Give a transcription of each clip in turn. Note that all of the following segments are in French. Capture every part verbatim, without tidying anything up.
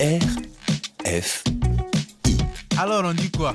R F I. Alors on dit quoi ?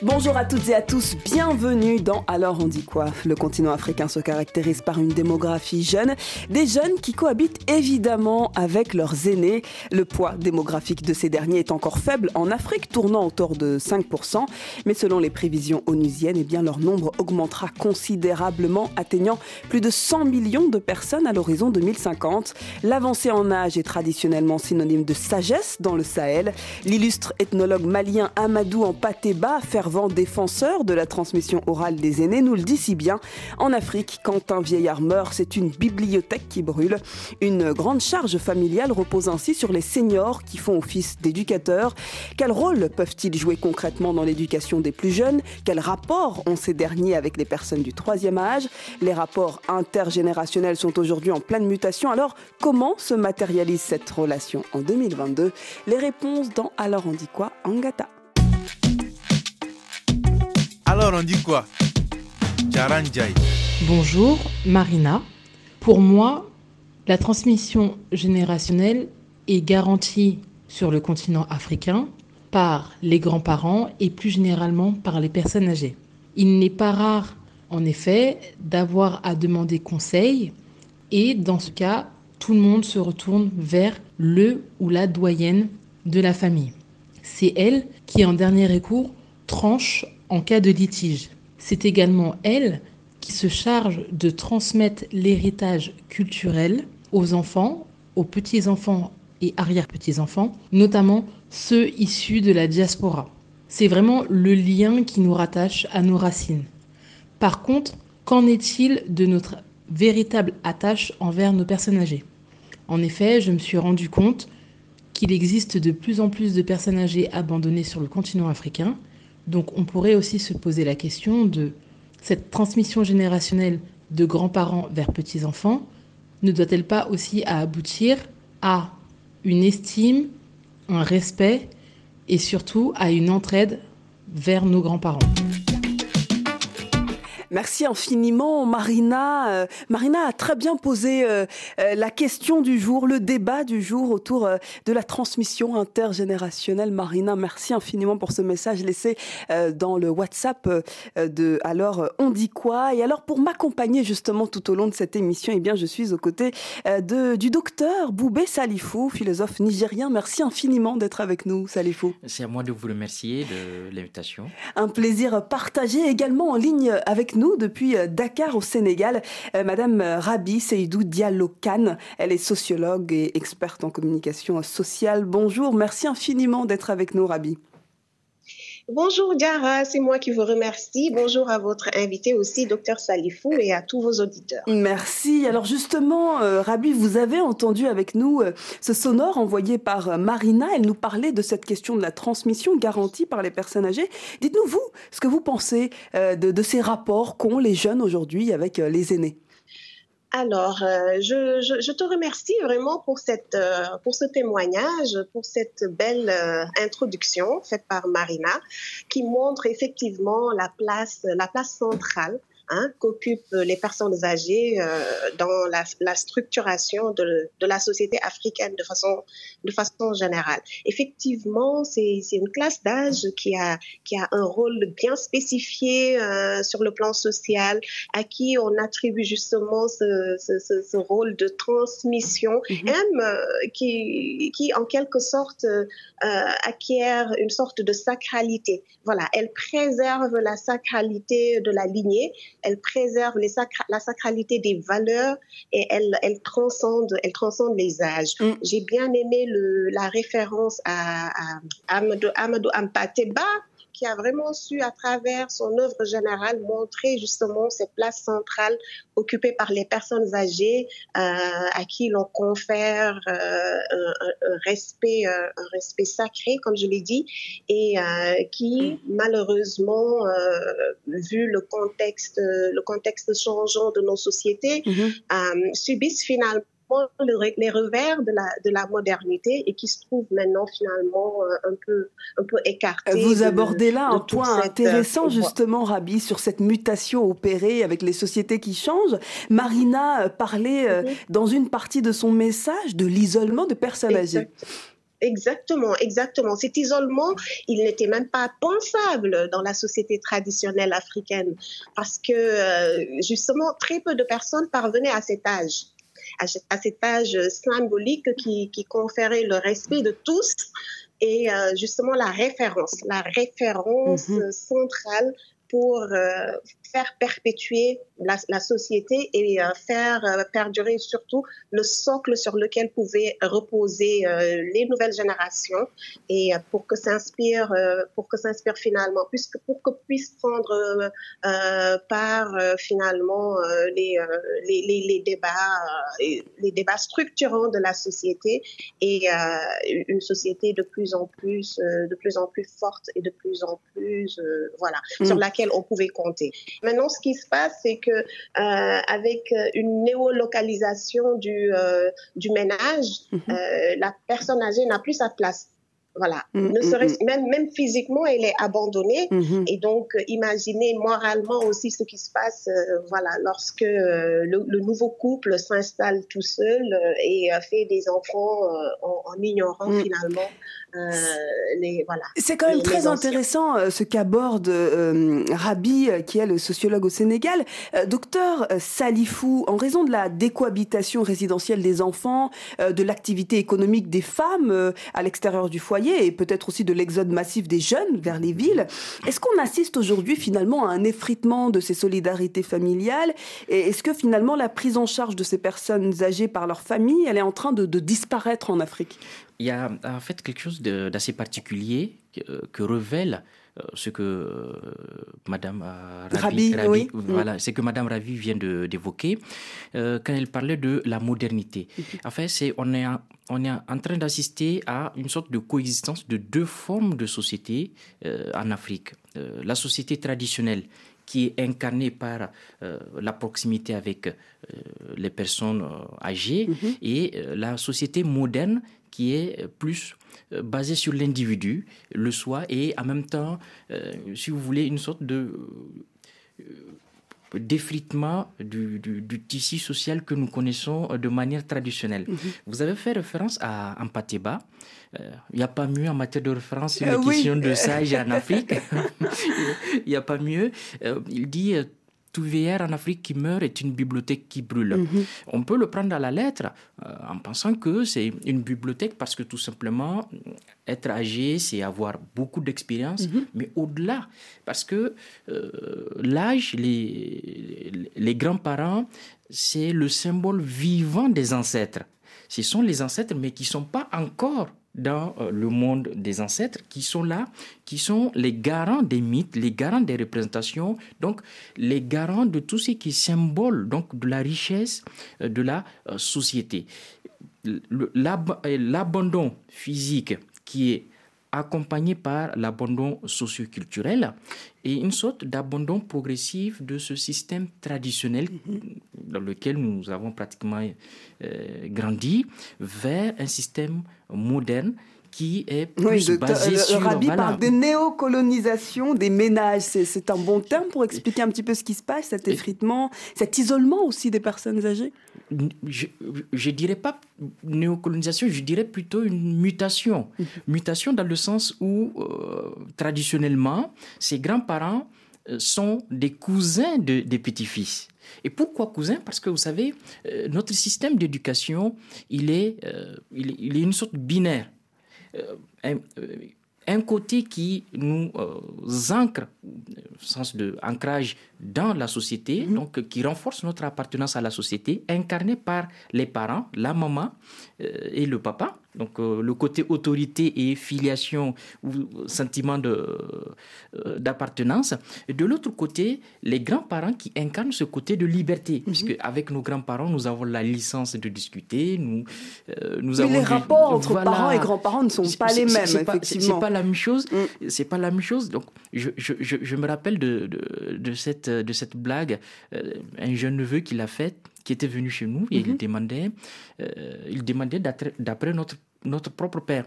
Bonjour à toutes et à tous, bienvenue dans Alors on dit quoi ? Le continent africain se caractérise par une démographie jeune, des jeunes qui cohabitent évidemment avec leurs aînés. Le poids démographique de ces derniers est encore faible en Afrique, tournant autour de cinq pour cent, mais selon les prévisions onusiennes, eh bien leur nombre augmentera considérablement, atteignant plus de cent millions de personnes à l'horizon deux mille cinquante. L'avancée en âge est traditionnellement synonyme de sagesse dans le Sahel. L'illustre ethnologue malien Amadou Hampaté Ba, fervent défenseur de la transmission orale des aînés, nous le dit si bien. En Afrique, quand un vieillard meurt, c'est une bibliothèque qui brûle. Une grande charge familiale repose ainsi sur les seniors qui font office d'éducateurs. Quel rôle peuvent-ils jouer concrètement dans l'éducation des plus jeunes ? Quels rapports ont ces derniers avec les personnes du troisième âge ? Les rapports intergénérationnels sont aujourd'hui en pleine mutation. Alors, comment se matérialise cette relation en deux mille vingt-deux ? Les réponses dans Alors on dit quoi ? Angata. Alors on dit quoi ? Djaranjai. Bonjour Marina. Pour moi, la transmission générationnelle est garantie sur le continent africain par les grands-parents et plus généralement par les personnes âgées. Il n'est pas rare, en effet, d'avoir à demander conseil et dans ce cas, tout le monde se retourne vers le ou la doyenne de la famille. C'est elle qui, en dernier recours, tranche en cas de litige. C'est également elle qui se charge de transmettre l'héritage culturel aux enfants, aux petits-enfants et arrière-petits-enfants, notamment ceux issus de la diaspora. C'est vraiment le lien qui nous rattache à nos racines. Par contre, qu'en est-il de notre véritable attache envers nos personnes âgées ? En effet, je me suis rendu compte qu'il existe de plus en plus de personnes âgées abandonnées sur le continent africain. Donc on pourrait aussi se poser la question de cette transmission générationnelle de grands-parents vers petits-enfants ne doit-elle pas aussi aboutir à une estime, un respect et surtout à une entraide vers nos grands-parents ? Merci infiniment Marina. Euh, Marina a très bien posé euh, euh, la question du jour, le débat du jour autour euh, de la transmission intergénérationnelle. Marina, merci infiniment pour ce message laissé euh, dans le WhatsApp euh, de Alors euh, on dit quoi ? Et alors pour m'accompagner justement tout au long de cette émission, eh bien, je suis aux côtés euh, de, du docteur Boubé Salifou, philosophe nigérien. Merci infiniment d'être avec nous Salifou. C'est à moi de vous remercier de l'invitation. Un plaisir partagé également en ligne avec nous. Nous, depuis Dakar au Sénégal, euh, Madame Rabi Seydou Diallo-Khan, elle est sociologue et experte en communication sociale. Bonjour, merci infiniment d'être avec nous, Rabi. Bonjour Diara, c'est moi qui vous remercie. Bonjour à votre invité aussi, docteur Salifou, et à tous vos auditeurs. Merci. Alors justement, euh, Rabi, vous avez entendu avec nous euh, ce sonore envoyé par euh, Marina. Elle nous parlait de cette question de la transmission garantie par les personnes âgées. Dites-nous, vous, ce que vous pensez euh, de, de ces rapports qu'ont les jeunes aujourd'hui avec euh, les aînés. Alors, euh, je, je, je te remercie vraiment pour, cette, euh, pour ce témoignage, pour cette belle euh, introduction faite par Marina, qui montre effectivement la place, la place centrale hein, qu'occupent les personnes âgées euh, dans la, la structuration de, de la société africaine de façon, de façon générale. Effectivement, c'est, c'est une classe d'âge qui a, qui a un rôle bien spécifié euh, sur le plan social, à qui on attribue justement ce, ce, ce, ce rôle de transmission, mm-hmm. même euh, qui, qui en quelque sorte euh, acquiert une sorte de sacralité. Voilà, elle préserve la sacralité de la lignée, elle préserve les sacra- la sacralité des valeurs et elle, elle, transcende, elle transcende les âges. Mm. J'ai bien aimé le, la référence à, à, à Amadou, Amadou Hampaté Ba, qui a vraiment su, à travers son œuvre générale, montrer justement cette place centrale occupée par les personnes âgées euh, à qui l'on confère euh, un, un, respect, euh, un respect sacré, comme je l'ai dit, et euh, qui, malheureusement, euh, vu le contexte, le contexte changeant de nos sociétés, mm-hmm. euh, subissent finalement prend le, les revers de la, de la modernité et qui se trouve maintenant finalement un peu, un peu écarté. Vous abordez là de, un de point intéressant cette, justement, Rabi, sur cette mutation opérée avec les sociétés qui changent. Marina parlait mm-hmm. euh, dans une partie de son message de l'isolement de personnes exact. âgées. Exactement, exactement. Cet isolement, il n'était même pas pensable dans la société traditionnelle africaine parce que euh, justement, très peu de personnes parvenaient à cet âge, à, à cet âge symbolique qui, qui conférait le respect de tous et euh, justement la référence, la référence mmh. centrale pour euh, faire perpétuer la, la société et euh, faire euh, perdurer surtout le socle sur lequel pouvaient reposer euh, les nouvelles générations et euh, pour que s'inspire euh, pour que s'inspire finalement puisque pour que puissent prendre euh, euh, part euh, finalement euh, les, euh, les les les débats euh, les débats structurants de la société et euh, une société de plus en plus euh, de plus en plus forte et de plus en plus euh, voilà mmh. sur laquelle on pouvait compter. Maintenant, ce qui se passe, c'est que euh, avec une néolocalisation du euh, du ménage, mmh. euh, la personne âgée n'a plus sa place. Voilà, mmh, ne serait-ce, mmh. même, même physiquement, elle est abandonnée. Mmh. Et donc, imaginez moralement aussi ce qui se passe euh, voilà, lorsque euh, le, le nouveau couple s'installe tout seul euh, et euh, fait des enfants euh, en, en ignorant mmh. finalement euh, les... Voilà, c'est quand même les, très les intéressant euh, ce qu'aborde euh, Rabi, euh, qui est le sociologue au Sénégal. Euh, docteur Salifou, en raison de la décohabitation résidentielle des enfants, euh, de l'activité économique des femmes euh, à l'extérieur du foyer, et peut-être aussi de l'exode massif des jeunes vers les villes. Est-ce qu'on assiste aujourd'hui finalement à un effritement de ces solidarités familiales? Et est-ce que finalement la prise en charge de ces personnes âgées par leur famille, elle est en train de, de disparaître en Afrique? Il y a en fait quelque chose de, d'assez particulier que, que révèle ce que euh, Madame euh, Rabi, Rabi, Rabi oui. voilà, c'est que Madame Rabi vient de, d'évoquer euh, quand elle parlait de la modernité. En fait, c'est on est en, on est en train d'assister à une sorte de coexistence de deux formes de société euh, en Afrique. Euh, la société traditionnelle, qui est incarnée par euh, la proximité avec euh, les personnes euh, âgées, mm-hmm. et euh, la société moderne, qui est plus euh, basée sur l'individu, le soi, et en même temps, euh, si vous voulez, une sorte de... Euh, d'effritement du, du, du tissu social que nous connaissons de manière traditionnelle. Mm-hmm. Vous avez fait référence à Hampaté Ba. Il euh, n'y a pas mieux en matière de référence sur euh, la oui. question de sage en Afrique. Il n'y a pas mieux. Euh, il dit euh, « Tout vieillard en Afrique qui meurt est une bibliothèque qui brûle mm-hmm. ». On peut le prendre à la lettre euh, en pensant que c'est une bibliothèque parce que tout simplement, être âgé, c'est avoir beaucoup d'expérience, mm-hmm. mais au-delà. Parce que euh, l'âge, les, les, les grands-parents, c'est le symbole vivant des ancêtres. Ce sont les ancêtres, mais qui ne sont pas encore dans le monde des ancêtres, qui sont là, qui sont les garants des mythes, les garants des représentations, donc les garants de tout ce qui est symbole, donc de la richesse de la société. L'abandon physique qui est accompagné par l'abandon socioculturel et une sorte d'abandon progressif de ce système traditionnel dans lequel nous avons pratiquement euh, grandi vers un système moderne qui est plus oui, basé sur... Oui, Rabi voilà. parle de néocolonisations des ménages. C'est, c'est un bon terme pour expliquer un petit peu ce qui se passe, cet effritement, cet isolement aussi des personnes âgées. Je ne dirais pas néocolonisation, je dirais plutôt une mutation. Mmh. Mutation dans le sens où, euh, traditionnellement, ses grands-parents sont des cousins de, des petits-fils. Et pourquoi cousins? Parce que, vous savez, euh, notre système d'éducation, il est, euh, il, il est une sorte binaire. Euh, un, euh, un côté qui nous euh, ancre, au sens d'ancrage dans la société, mmh. donc qui renforce notre appartenance à la société, incarnée par les parents, la maman euh, et le papa. Donc euh, le côté autorité et filiation ou sentiment de, euh, d'appartenance. Et de l'autre côté, les grands-parents qui incarnent ce côté de liberté. Mm-hmm. Puisque avec nos grands-parents, nous avons la licence de discuter. Nous, euh, nous Mais avons les rapports du... entre voilà. parents et grands-parents ne sont c'est, pas c'est, les mêmes, c'est, c'est pas, effectivement. C'est, c'est pas la même chose. Mm. C'est pas la même chose. Donc je, je, je, je me rappelle de, de, de, cette, de cette blague. Euh, un jeune neveu qui l'a faite. qui était venu chez nous et mm-hmm. il demandait, euh, il demandait d'après notre, notre propre père.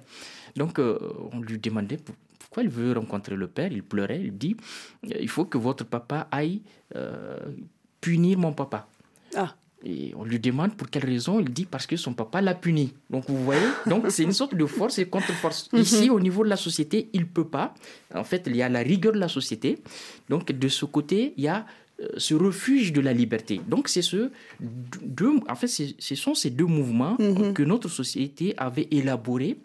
Donc, euh, on lui demandait pour, pourquoi il veut rencontrer le père. Il pleurait, il dit, il faut que votre papa aille euh, punir mon papa. Ah. Et on lui demande pour quelle raison, il dit parce que son papa l'a puni. Donc vous voyez, donc c'est une sorte de force et contre-force. Mm-hmm. Ici, au niveau de la société, il ne peut pas. En fait, il y a la rigueur de la société. Donc de ce côté, il y a euh, ce refuge de la liberté. Donc c'est ce deux, en fait, c'est, ce sont ces deux mouvements mm-hmm. que notre société avait élaborés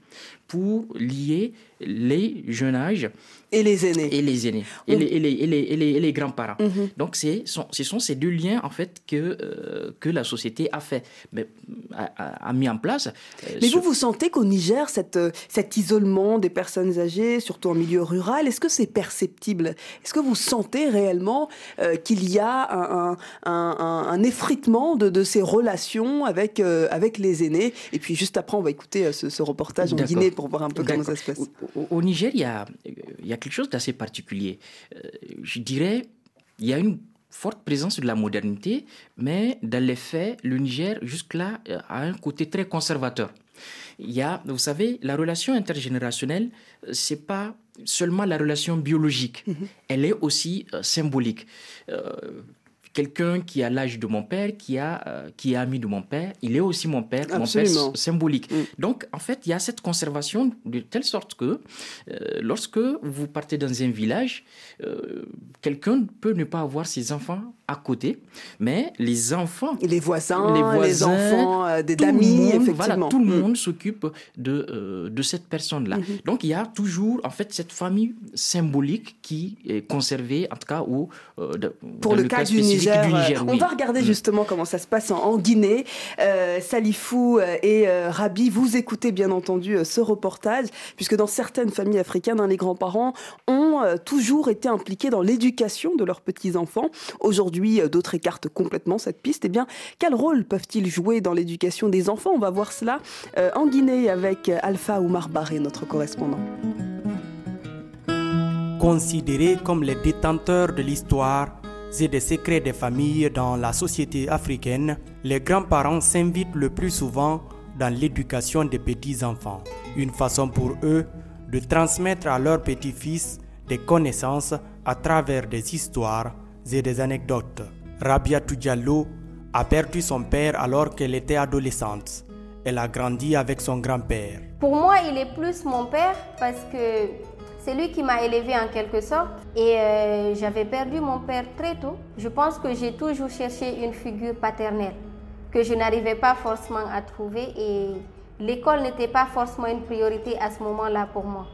pour lier les jeunes âges et les aînés et les aînés et, mmh. les, et, les, et, les, et, les, et les grands-parents. Mmh. Donc c'est sont, ce sont ces deux liens en fait que euh, que la société a fait mais a, a mis en place. Euh, mais sur... vous vous sentez qu'au Niger cette cet isolement des personnes âgées, surtout en milieu rural, est-ce que c'est perceptible? Est-ce que vous sentez réellement euh, qu'il y a un un, un, un effritement de, de ces relations avec euh, avec les aînés? Et puis juste après on va écouter ce, ce reportage en Guinée pour voir un peu D'accord. comment ça se passe. Au, au Niger, il y a, il y a quelque chose d'assez particulier. Euh, je dirais, il y a une forte présence de la modernité, mais dans les faits, le Niger, jusque-là, a un côté très conservateur. Il y a, vous savez, la relation intergénérationnelle, c'est pas seulement la relation biologique, mmh. elle est aussi euh, symbolique. Euh, Quelqu'un qui a l'âge de mon père, qui, a, euh, qui est ami de mon père, il est aussi mon père, Absolument. Mon père symbolique. Mm. Donc, en fait, il y a cette conservation de telle sorte que euh, lorsque vous partez dans un village, euh, quelqu'un peut ne pas avoir ses enfants à côté, mais les enfants... Les voisins, les, voisins, les enfants, euh, des amis, monde, effectivement. Voilà, tout le mm. monde s'occupe de, euh, de cette personne-là. Mm-hmm. Donc, il y a toujours, en fait, cette famille symbolique qui est conservée, en tout cas, au, euh, de, pour dans le, le cas, cas du Niger. Du Niger, oui. On va regarder justement comment ça se passe en, en Guinée. Euh, Salifou et euh, Rabi, vous écoutez bien entendu ce reportage, puisque dans certaines familles africaines, hein, les grands-parents ont euh, toujours été impliqués dans l'éducation de leurs petits-enfants. Aujourd'hui, euh, d'autres écartent complètement cette piste. Eh bien, quel rôle peuvent-ils jouer dans l'éducation des enfants? On va voir cela euh, en Guinée avec Alpha Oumar Baré, notre correspondant. Considérés comme les détenteurs de l'histoire et des secrets des familles dans la société africaine, les grands-parents s'invitent le plus souvent dans l'éducation des petits-enfants. Une façon pour eux de transmettre à leurs petits-fils des connaissances à travers des histoires et des anecdotes. Rabiatou Diallo a perdu son père alors qu'elle était adolescente. Elle a grandi avec son grand-père. Pour moi, il est plus mon père parce que c'est lui qui m'a élevée en quelque sorte et euh, j'avais perdu mon père très tôt. Je pense que j'ai toujours cherché une figure paternelle que je n'arrivais pas forcément à trouver et l'école n'était pas forcément une priorité à ce moment-là pour moi.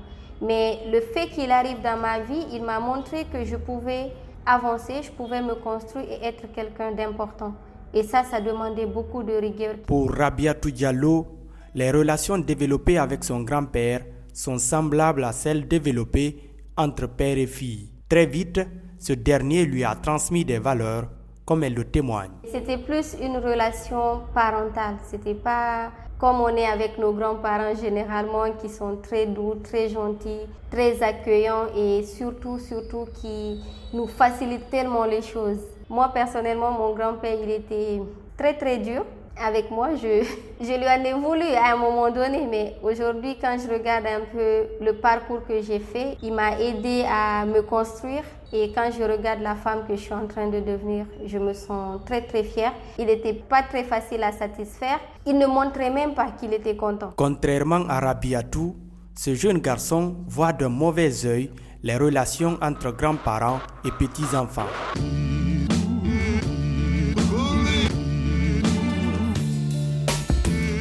Mais le fait qu'il arrive dans ma vie, il m'a montré que je pouvais avancer, je pouvais me construire et être quelqu'un d'important. Et ça, ça demandait beaucoup de rigueur. Pour Rabiatou Diallo, les relations développées avec son grand-père sont semblables à celles développées entre père et fille. Très vite, ce dernier lui a transmis des valeurs, comme elle le témoigne. C'était plus une relation parentale. C'était pas comme on est avec nos grands-parents généralement, qui sont très doux, très gentils, très accueillants et surtout, surtout qui nous facilitent tellement les choses. Moi, personnellement, mon grand-père, il était très, très dur. Avec moi, je, je lui en ai voulu à un moment donné, mais aujourd'hui, quand je regarde un peu le parcours que j'ai fait, il m'a aidé à me construire. Et quand je regarde la femme que je suis en train de devenir, je me sens très très fière. Il n'était pas très facile à satisfaire. Il ne montrait même pas qu'il était content. Contrairement à Rabiatou, ce jeune garçon voit d'un mauvais œil les relations entre grands-parents et petits-enfants.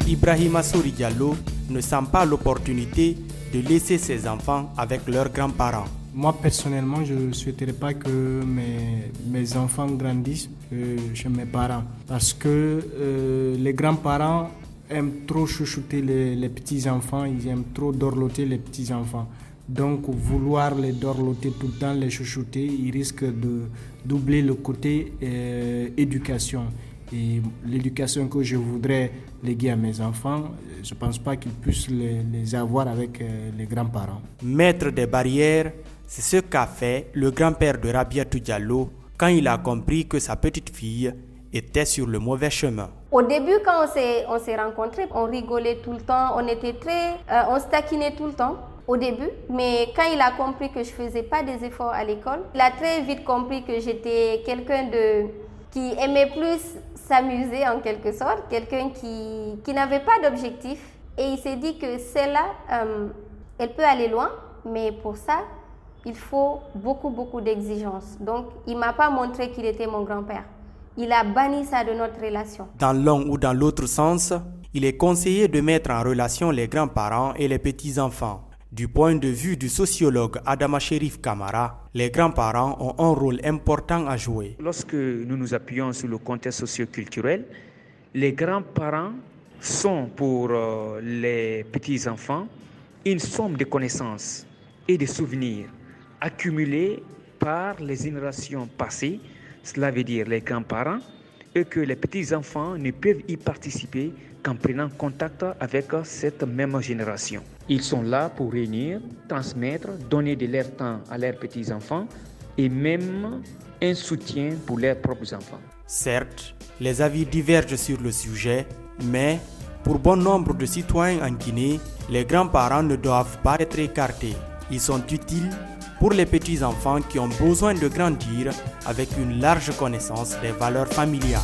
Ibrahima Sori Diallo ne sent pas l'opportunité de laisser ses enfants avec leurs grands-parents. Moi, personnellement, je ne souhaiterais pas que mes, mes enfants grandissent euh, chez mes parents parce que euh, les grands-parents aiment trop chouchouter les, les petits-enfants, ils aiment trop dorloter les petits-enfants. Donc, vouloir les dorloter tout le temps, les chouchouter, ils risquent de doubler le côté euh, éducation. Et l'éducation que je voudrais léguer à mes enfants, je ne pense pas qu'ils puissent les, les avoir avec les grands-parents. Mettre des barrières, c'est ce qu'a fait le grand-père de Rabiatou Diallo quand il a compris que sa petite-fille était sur le mauvais chemin. Au début, quand on s'est rencontrés, on rigolait tout le temps, on était très, euh, on se taquinait tout le temps au début. Mais quand il a compris que je ne faisais pas des efforts à l'école, il a très vite compris que j'étais quelqu'un de qui aimait plus s'amuser en quelque sorte, quelqu'un qui, qui n'avait pas d'objectif. Et il s'est dit que celle-là, euh, elle peut aller loin, mais pour ça, il faut beaucoup, beaucoup d'exigences. Donc, il ne m'a pas montré qu'il était mon grand-père. Il a banni ça de notre relation. Dans l'un ou dans l'autre sens, il est conseillé de mettre en relation les grands-parents et les petits-enfants. Du point de vue du sociologue Adama Sherif Kamara, les grands-parents ont un rôle important à jouer. Lorsque nous nous appuyons sur le contexte socio-culturel, les grands-parents sont pour euh, les petits-enfants une somme de connaissances et de souvenirs accumulés par les générations passées. Cela veut dire les grands-parents et que les petits-enfants ne peuvent y participer qu'en prenant contact avec cette même génération. Ils sont là pour réunir, transmettre, donner de leur temps à leurs petits-enfants et même un soutien pour leurs propres enfants. Certes, les avis divergent sur le sujet, mais pour bon nombre de citoyens en Guinée, les grands-parents ne doivent pas être écartés. Ils sont utiles pour les petits-enfants qui ont besoin de grandir avec une large connaissance des valeurs familiales.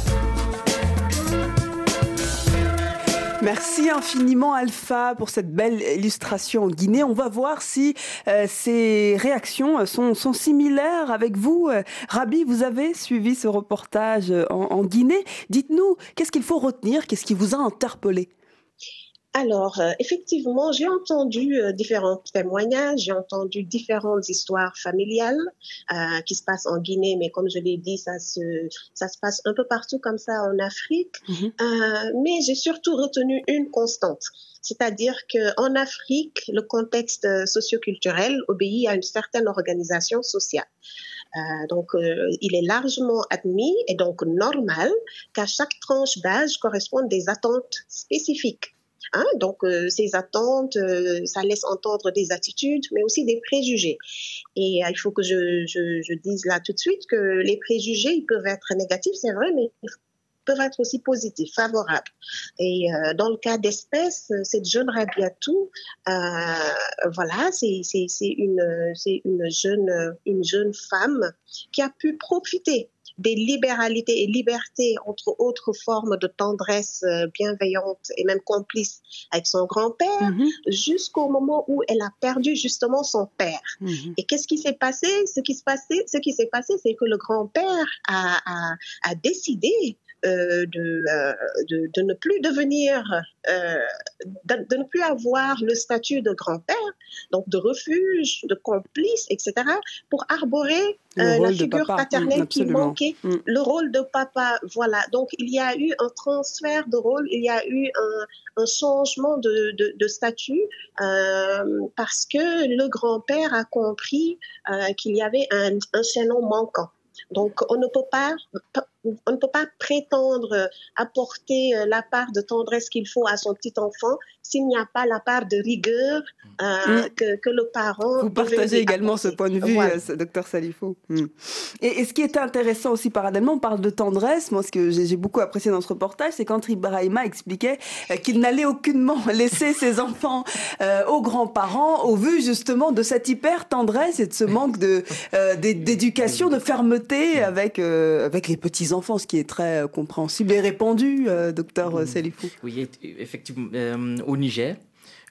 Merci infiniment Alpha pour cette belle illustration en Guinée. On va voir si euh, ces réactions sont, sont similaires avec vous. Rabi, vous avez suivi ce reportage en, en Guinée. Dites-nous, qu'est-ce qu'il faut retenir? Qu'est-ce qui vous a interpellé? Alors, euh, effectivement, j'ai entendu euh, différents témoignages, j'ai entendu différentes histoires familiales euh, qui se passent en Guinée, mais comme je l'ai dit, ça se, ça se passe un peu partout comme ça en Afrique. Mm-hmm. Euh, mais j'ai surtout retenu une constante, c'est-à-dire qu'en Afrique, le contexte socioculturel obéit à une certaine organisation sociale. Euh, donc, euh, il est largement admis et donc normal qu'à chaque tranche d'âge correspondent des attentes spécifiques. Hein, donc, euh, ces attentes, euh, ça laisse entendre des attitudes, mais aussi des préjugés. Et euh, il faut que je, je, je dise là tout de suite que les préjugés, ils peuvent être négatifs, c'est vrai, mais ils peuvent être aussi positifs, favorables. Et euh, dans le cas d'espèce, cette jeune Rabiatou, euh, voilà, c'est, c'est, c'est, une, c'est une, jeune, une jeune femme qui a pu profiter des libéralités et libertés, entre autres formes de tendresse bienveillante et même complice avec son grand-père, mmh. jusqu'au moment où elle a perdu justement son père. Mmh. Et qu'est-ce qui s'est passé? Ce qui s'est passé, ce qui s'est passé, c'est que le grand-père a, a, a décidé Euh, de, euh, de, de ne plus devenir, euh, de, de ne plus avoir le statut de grand-père, donc de refuge, de complice, et cetera, pour arborer euh, la figure paternelle mmh, qui manquait, mmh. le rôle de papa. Voilà, donc il y a eu un transfert de rôle, il y a eu un, un changement de, de, de statut euh, parce que le grand-père a compris euh, qu'il y avait un, un chaînon manquant. Donc, on ne peut pas, on ne peut pas prétendre apporter la part de tendresse qu'il faut à son petit enfant s'il n'y a pas la part de rigueur euh, mmh. que, que le parent... Vous partagez également apporter. Ce point de vue, voilà. Docteur Salifou. Mmh. Et, et ce qui est intéressant aussi, parallèlement, on parle de tendresse. Moi, ce que j'ai, j'ai beaucoup apprécié dans ce reportage, c'est quand Ibrahima expliquait qu'il n'allait aucunement laisser ses enfants euh, aux grands-parents, au vu justement de cette hyper-tendresse et de ce manque de, euh, d'éducation, de fermeté avec, euh, avec les petits-enfants, ce qui est très euh, compréhensible et répandu, euh, Docteur mmh. Salifou. Oui, effectivement... Euh, Au Niger,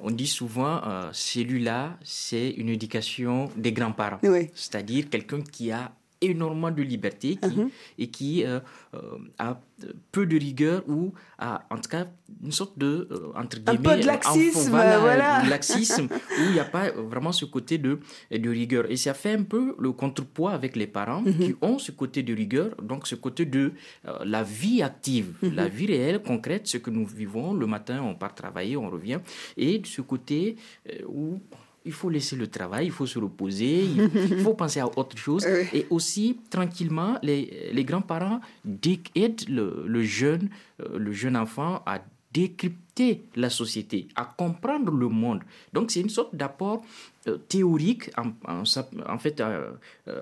on dit souvent euh, celui-là, c'est une éducation des grands-parents. Oui. C'est-à-dire quelqu'un qui a énormément de liberté qui, uh-huh. et qui euh, euh, a peu de rigueur ou a, en tout cas, une sorte de... Euh, entre guillemets, un peu de laxisme, enfant, voilà, voilà. De laxisme, où il n'y a pas vraiment ce côté de, de rigueur. Et ça fait un peu le contrepoids avec les parents mm-hmm. qui ont ce côté de rigueur, donc ce côté de euh, la vie active, mm-hmm. la vie réelle, concrète, ce que nous vivons. Le matin, on part travailler, on revient. Et ce côté euh, où... Il faut laisser le travail, il faut se reposer, il faut penser à autre chose. Oui. Et aussi, tranquillement, les, les grands-parents aident le, le, jeune, le jeune enfant à décrypter inciter la société à comprendre le monde. Donc c'est une sorte d'apport euh, théorique en, en, en fait euh,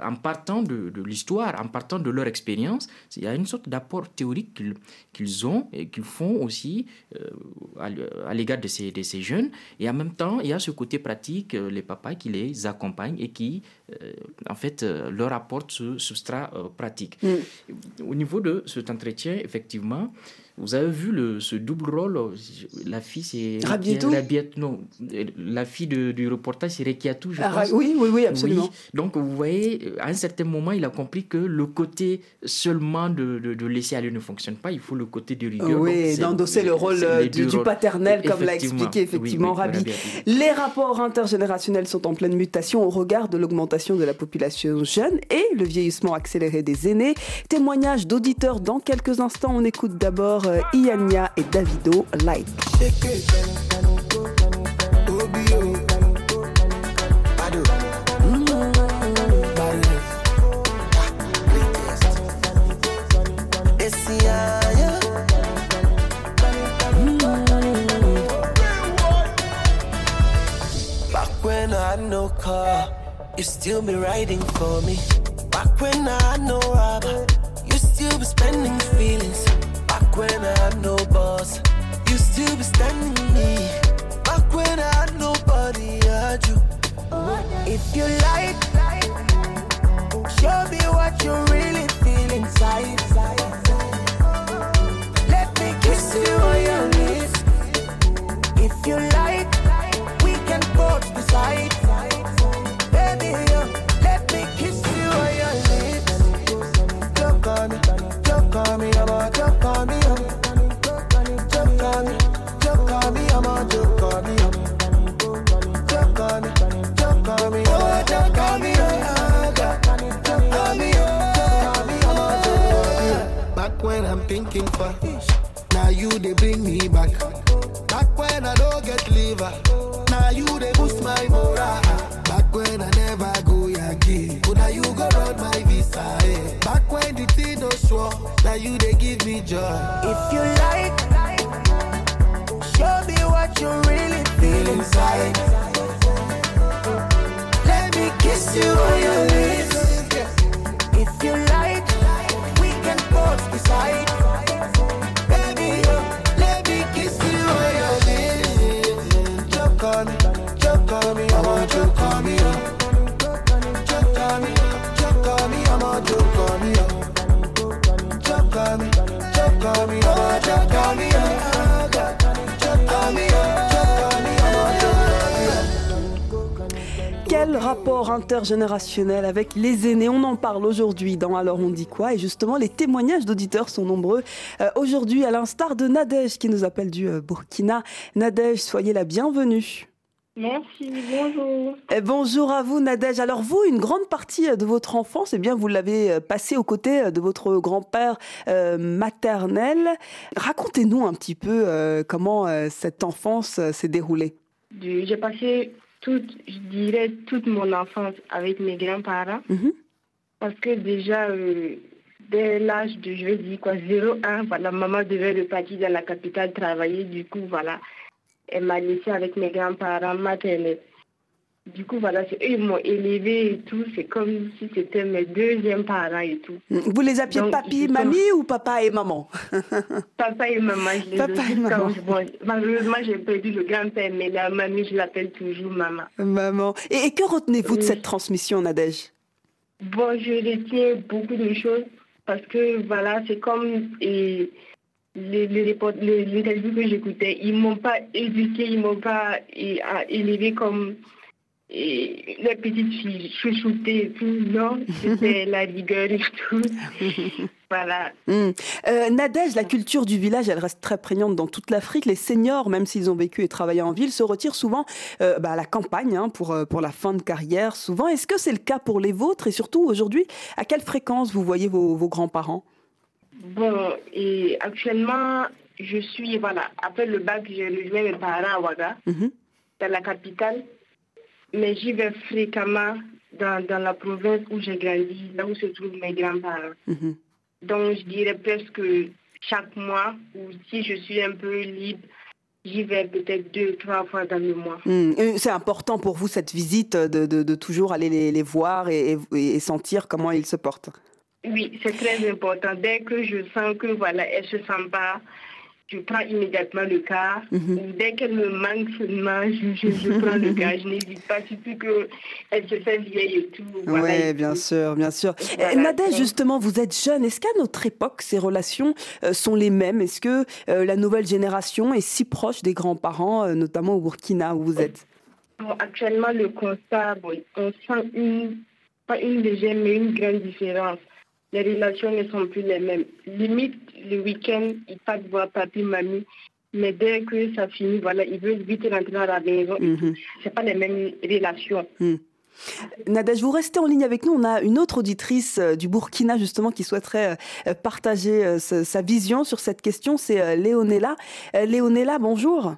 en partant de, de l'histoire, en partant de leur expérience. Il y a une sorte d'apport théorique qu'ils, qu'ils ont et qu'ils font aussi euh, à, à l'égard de ces, de ces jeunes. Et en même temps, il y a ce côté pratique, euh, les papas qui les accompagnent et qui euh, en fait euh, leur apportent ce substrat euh, pratique. Mm. Au niveau de cet entretien, effectivement, vous avez vu le, ce double rôle. La fille, c'est Rabiatou. Rabiatou, non, la fille de, du reportage, c'est Rabiatou, je ah, pense. Oui, oui, oui, absolument. Oui. Donc, vous voyez, à un certain moment, il a compris que le côté seulement de, de, de laisser aller ne fonctionne pas. Il faut le côté de rigueur. Oui, d'endosser le rôle du, du paternel, comme l'a expliqué effectivement oui, oui, Rabi. Rabiatou. Les rapports intergénérationnels sont en pleine mutation au regard de l'augmentation de la population jeune et le vieillissement accéléré des aînés. Témoignage d'auditeurs dans quelques instants. On écoute d'abord Iania et Davido Light. Back when I had no car, you still be riding for me. Back when I had no rubber, you still be spending feelings. Back when I had no boss, you still be standing me. Back when I had nobody, had you. If you like, show me what you really feel inside. Let me kiss you on your lips. If you like, we can both decide. Baby, let me kiss you on your lips. Don't call me, don't call me, don't call me. When I'm thinking far, now you they bring me back. Back when I don't get liver, now you they boost my morale. Back when I never go again, but now you go run my visa. Eh. Back when the thing don't show, now you they give me joy. If you like, show me what you really feel inside. Let me kiss you on your lips. If you like. Side. Baby, let me kiss you on your lips. Choke on me, choke on me, I'm on choke on me. Choke on me, choke on me, I'm on choke on me. Choke on me, choke on me, I'm on choke on me. Choke on me, choke on me, I'm on choke on me. Quel rapport intergénérationnel avec les aînés? On en parle aujourd'hui dans Alors on dit quoi? Et justement, les témoignages d'auditeurs sont nombreux. Euh, aujourd'hui, à l'instar de Nadège qui nous appelle du euh, Burkina. Nadège, soyez la bienvenue. Merci, bonjour. Et bonjour à vous Nadège. Alors vous, une grande partie de votre enfance, eh bien, vous l'avez passée aux côtés de votre grand-père euh, maternel. Racontez-nous un petit peu euh, comment euh, cette enfance euh, s'est déroulée. J'ai passé... Toute, je dirais toute mon enfance avec mes grands-parents, mmh. parce que déjà, euh, dès l'âge de, je vais dire quoi, zéro un, voilà, maman devait repartir dans la capitale travailler, du coup, voilà, elle m'a laissée avec mes grands-parents maternels. Du coup, voilà, c'est eux, ils m'ont élevée et tout, c'est comme si c'était mes deuxièmes parents et tout. Vous les appelez papi et mamie comme... ou papa et maman? Papa et maman, je les appelle. Bon, malheureusement, j'ai perdu le grand-père, mais la mamie, je l'appelle toujours maman. Maman. Et, et que retenez-vous oui. de cette transmission, Nadège? Bon, je retiens beaucoup de choses parce que, voilà, c'est comme... Et... Les, les, les, les interviews que j'écoutais, ils ne m'ont pas éduquée, ils ne m'ont pas et, à, élevée comme et, la petite fille chouchoutée et tout. Non, c'était la rigueur et tout. Voilà. Mmh. Euh, Nadège, la culture du village, elle reste très prégnante dans toute l'Afrique. Les seniors, même s'ils ont vécu et travaillé en ville, se retirent souvent euh, bah, à la campagne hein, pour, pour la fin de carrière. Souvent, est-ce que c'est le cas pour les vôtres? Et surtout, aujourd'hui, à quelle fréquence vous voyez vos, vos grands-parents? Bon, et actuellement, je suis, voilà, après le bac, j'ai rejoint mes parents à Ouaga, mmh. dans la capitale, mais j'y vais fréquemment dans, dans la province où j'ai grandi, là où se trouvent mes grands-parents. Mmh. Donc, je dirais presque chaque mois, ou si je suis un peu libre, J'y vais peut-être deux, trois fois dans le mois. Mmh. C'est important pour vous, cette visite, de, de, de toujours aller les, les voir et, et, et sentir comment ils se portent? Oui, c'est très important. Dès que je sens que voilà, elle se sent pas, je prends immédiatement le car. Mm-hmm. Dès qu'elle me manque seulement, je, je, je prends le car. Je n'hésite pas, surtout qu'elle se fait vieille et tout. Voilà, oui, bien sûr, bien sûr. Voilà. Nadège, justement, vous êtes jeune. Est-ce qu'à notre époque, ces relations euh, sont les mêmes? Est-ce que euh, la nouvelle génération est si proche des grands-parents, euh, notamment au Burkina, où vous êtes? Bon, actuellement, le constat, bon, on sent une, pas une légère, mais une grande différence. Les relations ne sont plus les mêmes. Limite, le week-end, il part voir papi, mamie. Mais dès que ça finit, voilà, il veut vite rentrer à la maison. Mm-hmm. Ce n'est pas les mêmes relations. Mm. Nadège, vous restez en ligne avec nous. On a une autre auditrice du Burkina, justement, qui souhaiterait partager sa vision sur cette question. C'est Léonela. Léonela, bonjour.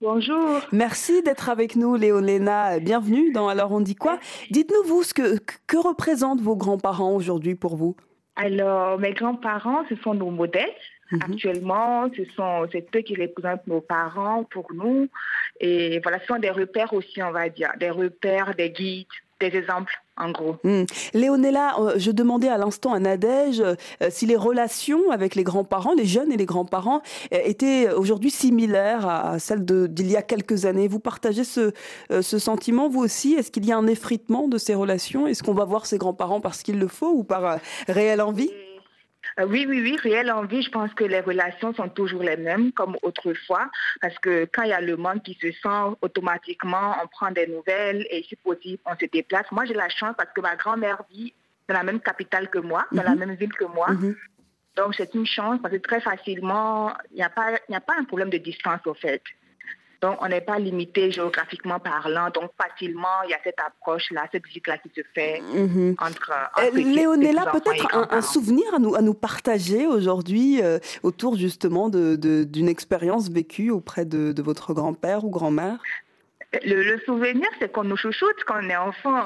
Bonjour. Merci d'être avec nous, Léonela. Bienvenue dans Alors on dit quoi? Dites-nous, vous, ce que, que représentent vos grands-parents aujourd'hui pour vous? Alors, mes grands-parents, ce sont nos modèles. Mm-hmm. Actuellement, ce sont, c'est eux qui représentent nos parents pour nous. Et voilà, ce sont des repères aussi, on va dire. Des repères, des guides, des exemples, en gros. Mmh. Léonela, euh, je demandais à l'instant à Nadège euh, si les relations avec les grands-parents, les jeunes et les grands-parents, euh, étaient aujourd'hui similaires à, à celles de, d'il y a quelques années. Vous partagez ce, euh, ce sentiment, vous aussi? Est-ce qu'il y a un effritement de ces relations? Est-ce qu'on va voir ses grands-parents parce qu'il le faut ou par euh, réelle envie? Mmh. Oui, oui, oui, réelle envie. Je pense que les relations sont toujours les mêmes comme autrefois, parce que quand il y a le monde qui se sent, automatiquement, on prend des nouvelles et si possible, on se déplace. Moi, j'ai la chance parce que ma grand-mère vit dans la même capitale que moi, dans mm-hmm. la même ville que moi. Mm-hmm. Donc, c'est une chance parce que très facilement, il n'y a pas, il n'y a pas un problème de distance, au fait. Donc, on n'est pas limité géographiquement parlant. Donc, facilement, il y a cette approche-là, cette musique-là qui se fait mm-hmm. entre, entre... Léonela, peut-être un, un souvenir à nous, à nous partager aujourd'hui euh, autour justement de, de, d'une expérience vécue auprès de, de votre grand-père ou grand-mère? Le, le souvenir, c'est qu'on nous chouchoute quand on est enfant.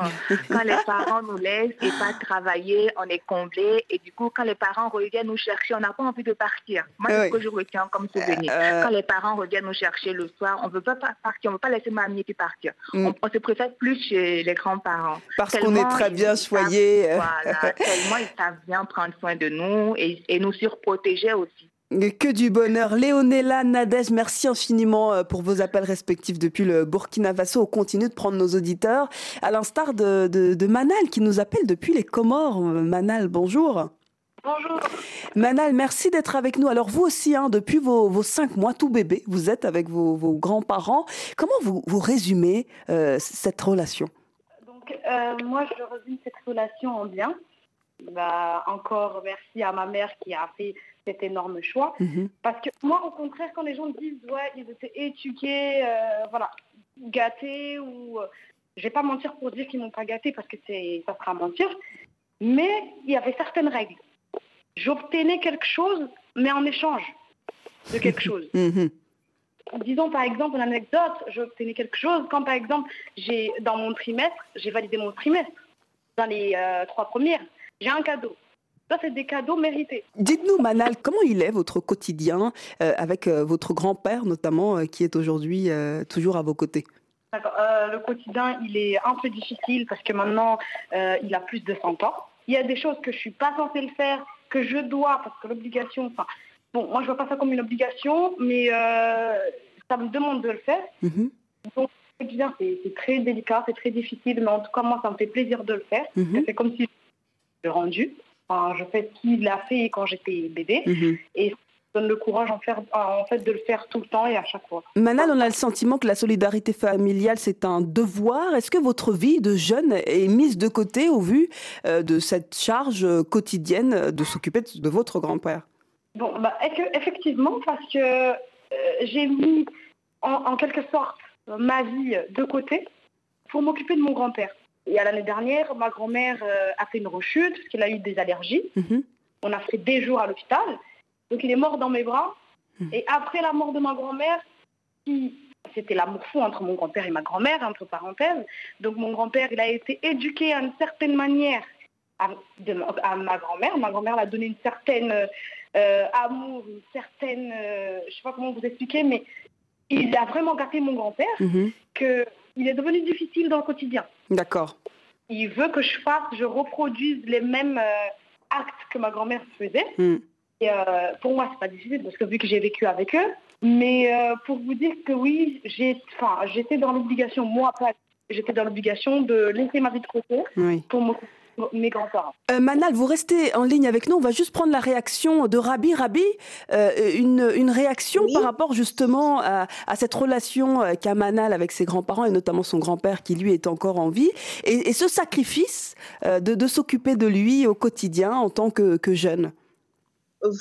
Quand les parents nous laissent et pas travailler, on est comblé. Et du coup, quand les parents reviennent nous chercher, on n'a pas envie de partir. Moi, c'est oui. ce que je retiens comme souvenir. Euh... Quand les parents reviennent nous chercher le soir, on ne veut pas partir, on ne veut pas laisser mamie et partir. Mm. On, on se préfère plus chez les grands-parents. Parce tellement qu'on est très bien soignés. Voilà, tellement ils savent bien prendre soin de nous et, et nous surprotéger aussi. Que du bonheur. Léonela, Nadège, merci infiniment pour vos appels respectifs depuis le Burkina Faso. On continue de prendre nos auditeurs, à l'instar de, de, de Manal qui nous appelle depuis les Comores. Manal, bonjour. Bonjour. Manal, merci d'être avec nous. Alors vous aussi, hein, depuis vos, vos cinq mois tout bébé, vous êtes avec vos, vos grands-parents. Comment vous, vous résumez euh, cette relation? Donc, euh, moi, je résume cette relation en bien. Bah, encore merci à ma mère qui a fait cet énorme choix. Mmh. Parce que moi, au contraire, quand les gens disent « ouais, ils étaient éduqués, euh, voilà, gâtés » ou euh, je vais pas mentir pour dire qu'ils n'ont pas gâté parce que c'est, ça sera mentir, mais il y avait certaines règles. J'obtenais quelque chose, mais en échange de quelque chose. Mmh. Disons par exemple, une anecdote, j'obtenais quelque chose quand par exemple, j'ai, dans mon trimestre, j'ai validé mon trimestre dans les euh, trois premières. J'ai un cadeau. Ça, c'est des cadeaux mérités. Dites-nous, Manal, comment il est votre quotidien euh, avec euh, votre grand-père, notamment, euh, qui est aujourd'hui euh, toujours à vos côtés? D'accord. Euh, le quotidien, il est un peu difficile parce que maintenant, euh, il a plus de cent ans. Il y a des choses que je ne suis pas censée le faire, que je dois, parce que l'obligation... Enfin, bon, moi, je ne vois pas ça comme une obligation, mais euh, ça me demande de le faire. Mm-hmm. Donc, le quotidien, c'est, c'est très délicat, c'est très difficile, mais en tout cas, moi, ça me fait plaisir de le faire. Mm-hmm. C'est comme si... rendu. Enfin, je fais ce qu'il a fait quand j'étais bébé mm-hmm. et ça donne le courage en, faire, en fait de le faire tout le temps et à chaque fois. Manal, on a le sentiment que la solidarité familiale c'est un devoir. Est-ce que votre vie de jeune est mise de côté au vu euh, de cette charge quotidienne de s'occuper de, de votre grand-père? Bon, bah, effectivement parce que euh, j'ai mis en, en quelque sorte ma vie de côté pour m'occuper de mon grand-père. Et à l'année dernière, ma grand-mère a fait une rechute parce qu'il a eu des allergies. Mmh. On a fait des jours à l'hôpital. Donc, il est mort dans mes bras. Mmh. Et après la mort de ma grand-mère, qui, c'était l'amour fou entre mon grand-père et ma grand-mère, entre parenthèses. Donc, mon grand-père, il a été éduqué à une certaine manière à, de, à ma grand-mère. Ma grand-mère l'a donné une certaine euh, amour, une certaine... Euh, je ne sais pas comment vous expliquer, mais il a vraiment gâté mon grand-père, mmh. qu'il est devenu difficile dans le quotidien. D'accord. Il veut que je fasse, je reproduise les mêmes euh, actes que ma grand-mère faisait. Mmh. Et, euh, pour moi, c'est pas difficile, parce que vu que j'ai vécu avec eux. Mais euh, pour vous dire que oui, j'ai, enfin, j'étais dans l'obligation, moi, pas, j'étais dans l'obligation de laisser ma vie de côté oui. pour mon... mes grands-parents. Euh, Manal, vous restez en ligne avec nous. On va juste prendre la réaction de Rabi. Rabi, euh, une, une réaction oui. par rapport justement à, à cette relation qu'a Manal avec ses grands-parents et notamment son grand-père qui lui est encore en vie et, et ce sacrifice euh, de, de s'occuper de lui au quotidien en tant que, que jeune.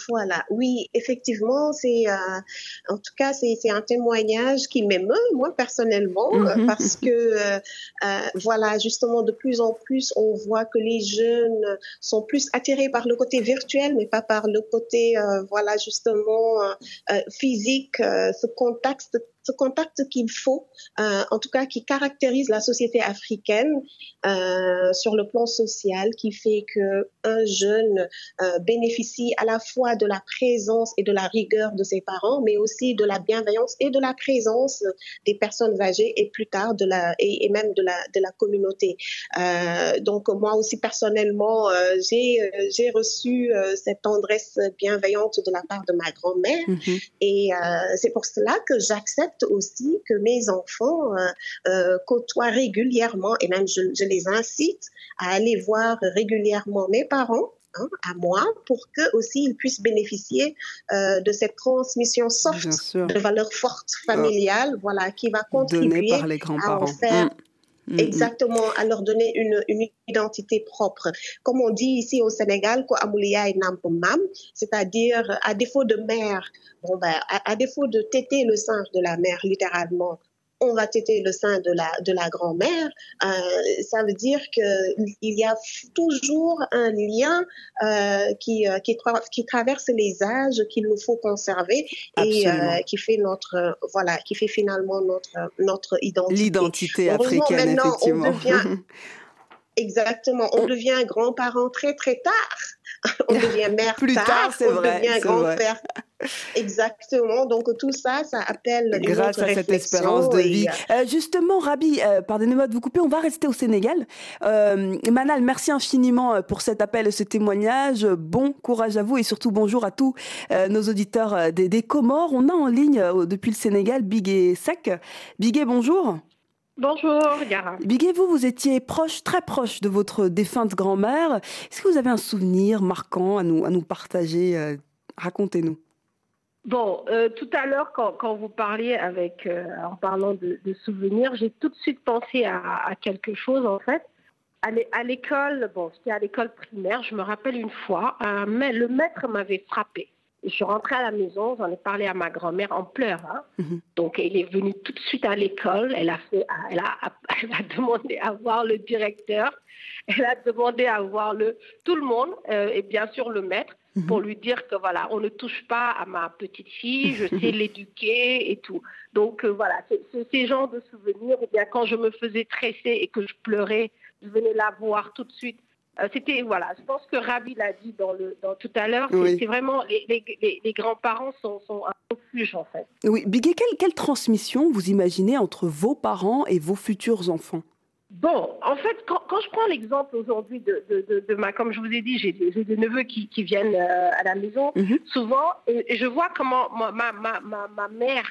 Voilà, oui, effectivement, c'est, euh, en tout cas, c'est, c'est un témoignage qui m'émeut, moi, personnellement, mm-hmm. parce que, euh, euh, voilà, justement, de plus en plus, on voit que les jeunes sont plus attirés par le côté virtuel, mais pas par le côté, euh, voilà, justement, euh, physique, euh, ce contexte. Ce contact qu'il faut, euh, en tout cas qui caractérise la société africaine euh, sur le plan social, qui fait qu'un jeune euh, bénéficie à la fois de la présence et de la rigueur de ses parents, mais aussi de la bienveillance et de la présence des personnes âgées et plus tard de la, et, et même de la, de la communauté. Euh, donc moi aussi personnellement, euh, j'ai, euh, j'ai reçu euh, cette tendresse bienveillante de la part de ma grand-mère mmh. et euh, c'est pour cela que j'accepte aussi que mes enfants euh, euh, côtoient régulièrement, et même je, je les incite à aller voir régulièrement mes parents, hein, à moi, pour qu'eux aussi ils puissent bénéficier euh, de cette transmission soft, de valeurs fortes familiales, oh. voilà, qui va contribuer par les grands-parents. À en faire... Mmh. Mmh. Exactement, à leur donner une, une identité propre. Comme on dit ici au Sénégal, c'est-à-dire à défaut de mère, bon ben, à, à défaut de téter le sein de la mère, littéralement, on va téter le sein de la, de la grand-mère, euh, ça veut dire qu'il y a toujours un lien euh, qui, euh, qui, tra- qui traverse les âges, qu'il nous faut conserver et euh, qui, fait notre, euh, voilà, qui fait finalement notre, notre identité. L'identité africaine, effectivement. On devient, exactement, on devient grand-parent très très tard, on devient mère plus tard, tard c'est on vrai, devient grand-père tard. Exactement, donc tout ça, ça appelle une grâce à cette espérance de vie. Et... Euh, justement, Rabi, euh, pardonnez-moi de vous couper, on va rester au Sénégal. Euh, Manal, merci infiniment pour cet appel, ce témoignage. Bon courage à vous et surtout bonjour à tous euh, nos auditeurs des, des Comores. On a en ligne euh, depuis le Sénégal Bigué Seck. Bigué, bonjour. Bonjour, Yara. Bigué, vous, vous étiez proche, très proche de votre défunte grand-mère. Est-ce que vous avez un souvenir marquant à nous, à nous partager euh, racontez-nous. Bon, euh, tout à l'heure, quand, quand vous parliez avec, euh, en parlant de, de souvenirs, j'ai tout de suite pensé à, à quelque chose, en fait. À, à l'école, bon, c'était à l'école primaire, je me rappelle une fois, euh, mais le maître m'avait frappée. Je rentrais à la maison, j'en ai parlé à ma grand-mère en pleurs. Hein. Mm-hmm. Donc, elle est venue tout de suite à l'école, elle a, fait, elle, a, elle a demandé à voir le directeur, elle a demandé à voir le, tout le monde, euh, et bien sûr le maître. Pour lui dire que voilà, on ne touche pas à ma petite fille, je sais l'éduquer et tout. Donc euh, voilà, c'est, c'est ces genres de souvenirs, eh bien, quand je me faisais tresser et que je pleurais, je venais la voir tout de suite. Euh, c'était, voilà, je pense que Rabi l'a dit dans le, dans, tout à l'heure, oui. c'est, c'est vraiment, les, les, les, les grands-parents sont, sont un refuge en fait. Oui, Bigué, quelle, quelle transmission vous imaginez entre vos parents et vos futurs enfants ? Bon, en fait, quand, quand je prends l'exemple aujourd'hui de, de, de, de ma... Comme je vous ai dit, j'ai, j'ai des neveux qui, qui viennent euh, à la maison mm-hmm. souvent, et, et je vois comment ma, ma, ma, ma mère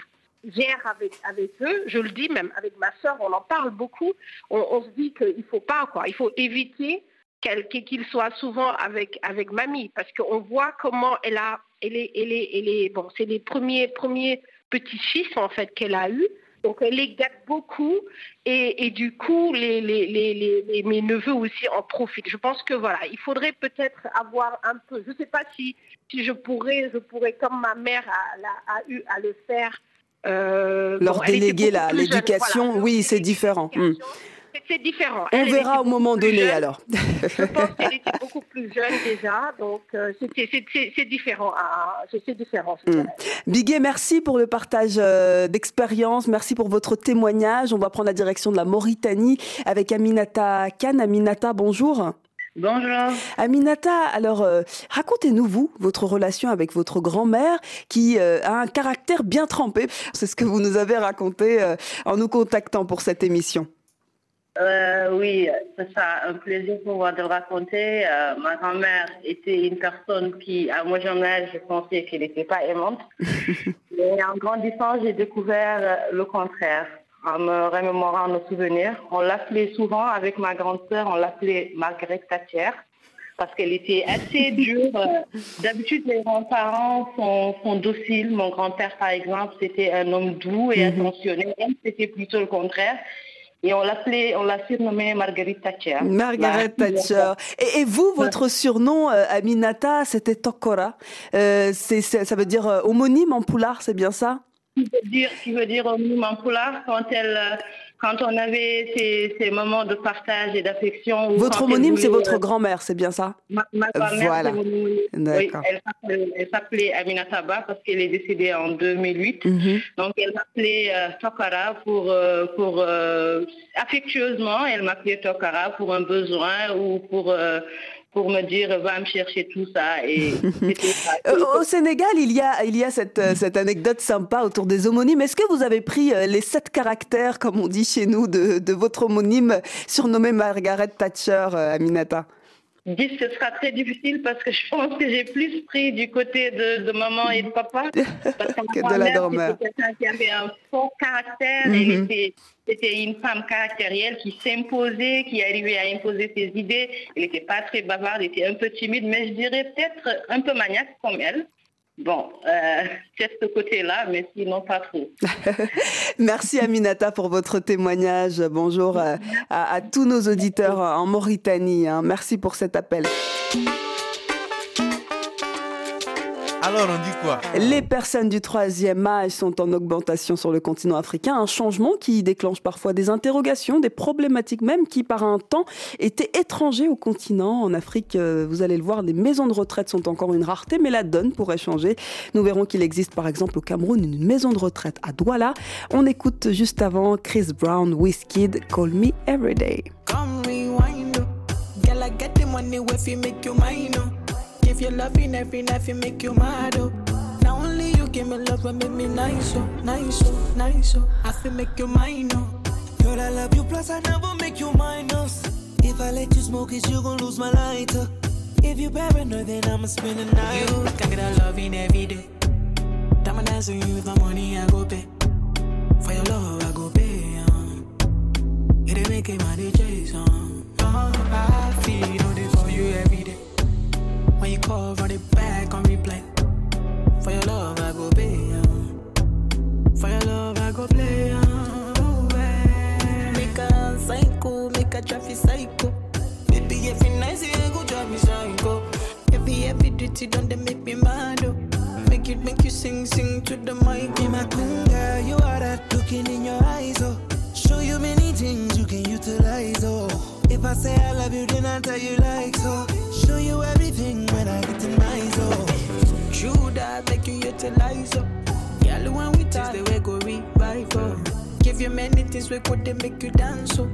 gère avec, avec eux. Je le dis même avec ma sœur, on en parle beaucoup. On, on se dit qu'il ne faut pas, quoi. Il faut éviter qu'elle, qu'ils soient souvent avec, avec mamie, parce qu'on voit comment elle a... Elle est, elle est, elle est, bon, c'est les premiers, premiers petits-fils, en fait, qu'elle a eus. Donc, elle les gâte beaucoup et, et du coup, les, les, les, les, les, mes neveux aussi en profitent. Je pense que voilà, il faudrait peut-être avoir un peu, je ne sais pas si, si je, pourrais, je pourrais, comme ma mère a, a, a eu à le faire. Euh, Leur bon, déléguer la, l'éducation, voilà. Oui, c'est différent. Mmh. C'est, c'est différent. On elle verra au moment donné jeune. Alors. Je pense qu'elle était beaucoup plus jeune déjà, donc euh, c'est, c'est, c'est, c'est différent. À, c'est, c'est différent. C'est mmh. Bigué, merci pour le partage euh, d'expérience, merci pour votre témoignage. On va prendre la direction de la Mauritanie avec Aminata Kane. Aminata, bonjour. Bonjour. Aminata, alors euh, racontez-nous, vous, votre relation avec votre grand-mère qui euh, a un caractère bien trempé. C'est ce que vous nous avez raconté euh, en nous contactant pour cette émission. Euh, oui, c'est ça, un plaisir pour moi de raconter. Euh, ma grand-mère était une personne qui, à mon jeune âge, je pensais qu'elle n'était pas aimante. Mais en grandissant, j'ai découvert le contraire. En me remémorant nos souvenirs, on l'appelait souvent, avec ma grande-sœur, on l'appelait Margaret Thatcher, parce qu'elle était assez dure. D'habitude, les grands-parents sont, sont dociles. Mon grand-père, par exemple, c'était un homme doux et attentionné. Elle, c'était plutôt le contraire. Et on l'appelait, on l'a surnommée Margaret Thatcher. Margaret Thatcher. Et, et vous, votre surnom, euh, Aminata, c'était Tokora. Euh, c'est, c'est, ça veut dire euh, homonyme en poulard, c'est bien ça? Qui veut dire, qui veut dire homonyme en poulard, quand, elle, quand on avait ces, ces moments de partage et d'affection. Votre homonyme, voulait, c'est votre grand-mère, c'est bien ça? Ma, ma grand-mère, voilà. C'est mon... oui, elle, s'appelait, elle s'appelait Aminata Ba parce qu'elle est décédée en deux mille huit. Mm-hmm. Donc elle m'appelait euh, Tokara pour, euh, pour euh, affectueusement, elle m'appelait Tokara pour un besoin ou pour... Euh, pour me dire, va me chercher tout ça. Et ça. Au Sénégal, il y a, il y a cette, cette anecdote sympa autour des homonymes. Est-ce que vous avez pris les sept caractères, comme on dit chez nous, de, de votre homonyme surnommée Margaret Thatcher, Aminata? Dis que ce sera très difficile parce que je pense que j'ai plus pris du côté de, de maman et de papa parce que, que de la grand-mère, c'était quelqu'un qui avait un fort caractère. Mm-hmm. Elle était, c'était une femme caractérielle qui s'imposait, qui arrivait à imposer ses idées. Elle n'était pas très bavarde, elle était un peu timide, mais je dirais peut-être un peu maniaque comme elle. Bon, euh, c'est ce côté-là, mais sinon pas trop. Merci Aminata pour votre témoignage. Bonjour à, à, à tous nos auditeurs en Mauritanie. Hein. Merci pour cet appel. Alors on dit quoi? Les personnes du troisième âge sont en augmentation sur le continent africain, un changement qui déclenche parfois des interrogations, des problématiques même qui par un temps étaient étrangers au continent. En Afrique, vous allez le voir, les maisons de retraite sont encore une rareté, mais la donne pourrait changer. Nous verrons qu'il existe par exemple au Cameroun une maison de retraite à Douala. On écoute juste avant Chris Brown, Wizkid, Call Me Everyday. If you love me, every night you make you mad, oh. Now only you give me love and make me nice, oh. Nice, oh, nice, oh. I feel make you mine, oh. Girl, I love you, plus I never make you minus. If I let you smoke it, you gon' lose my lighter. If you paranoid, then I'ma spend the night. You can get a loving every day. Time I dance with you, with my money I go pay. For your love I go pay, uh. It ain't making my D Js, uh. Oh, I feel all day for you every day. When you call, run it back on replay. For your love, I go play. Uh. For your love, I go play. Uh. Yeah. Make a psycho, make a traffic psycho. Baby, every night you go drive me psycho. Every every duty don't they make me mad? Oh. Make it make you sing, sing to the mic. Be my cool girl, you are that looking in your eyes. Oh, show you many things you can utilize. Oh, if I say I love you, then I tell you like so. Show you everything when I get to my soul. True that make you utilize up. Girl, when we talk, they way go revive up. Give you many things we could, they make you dance up.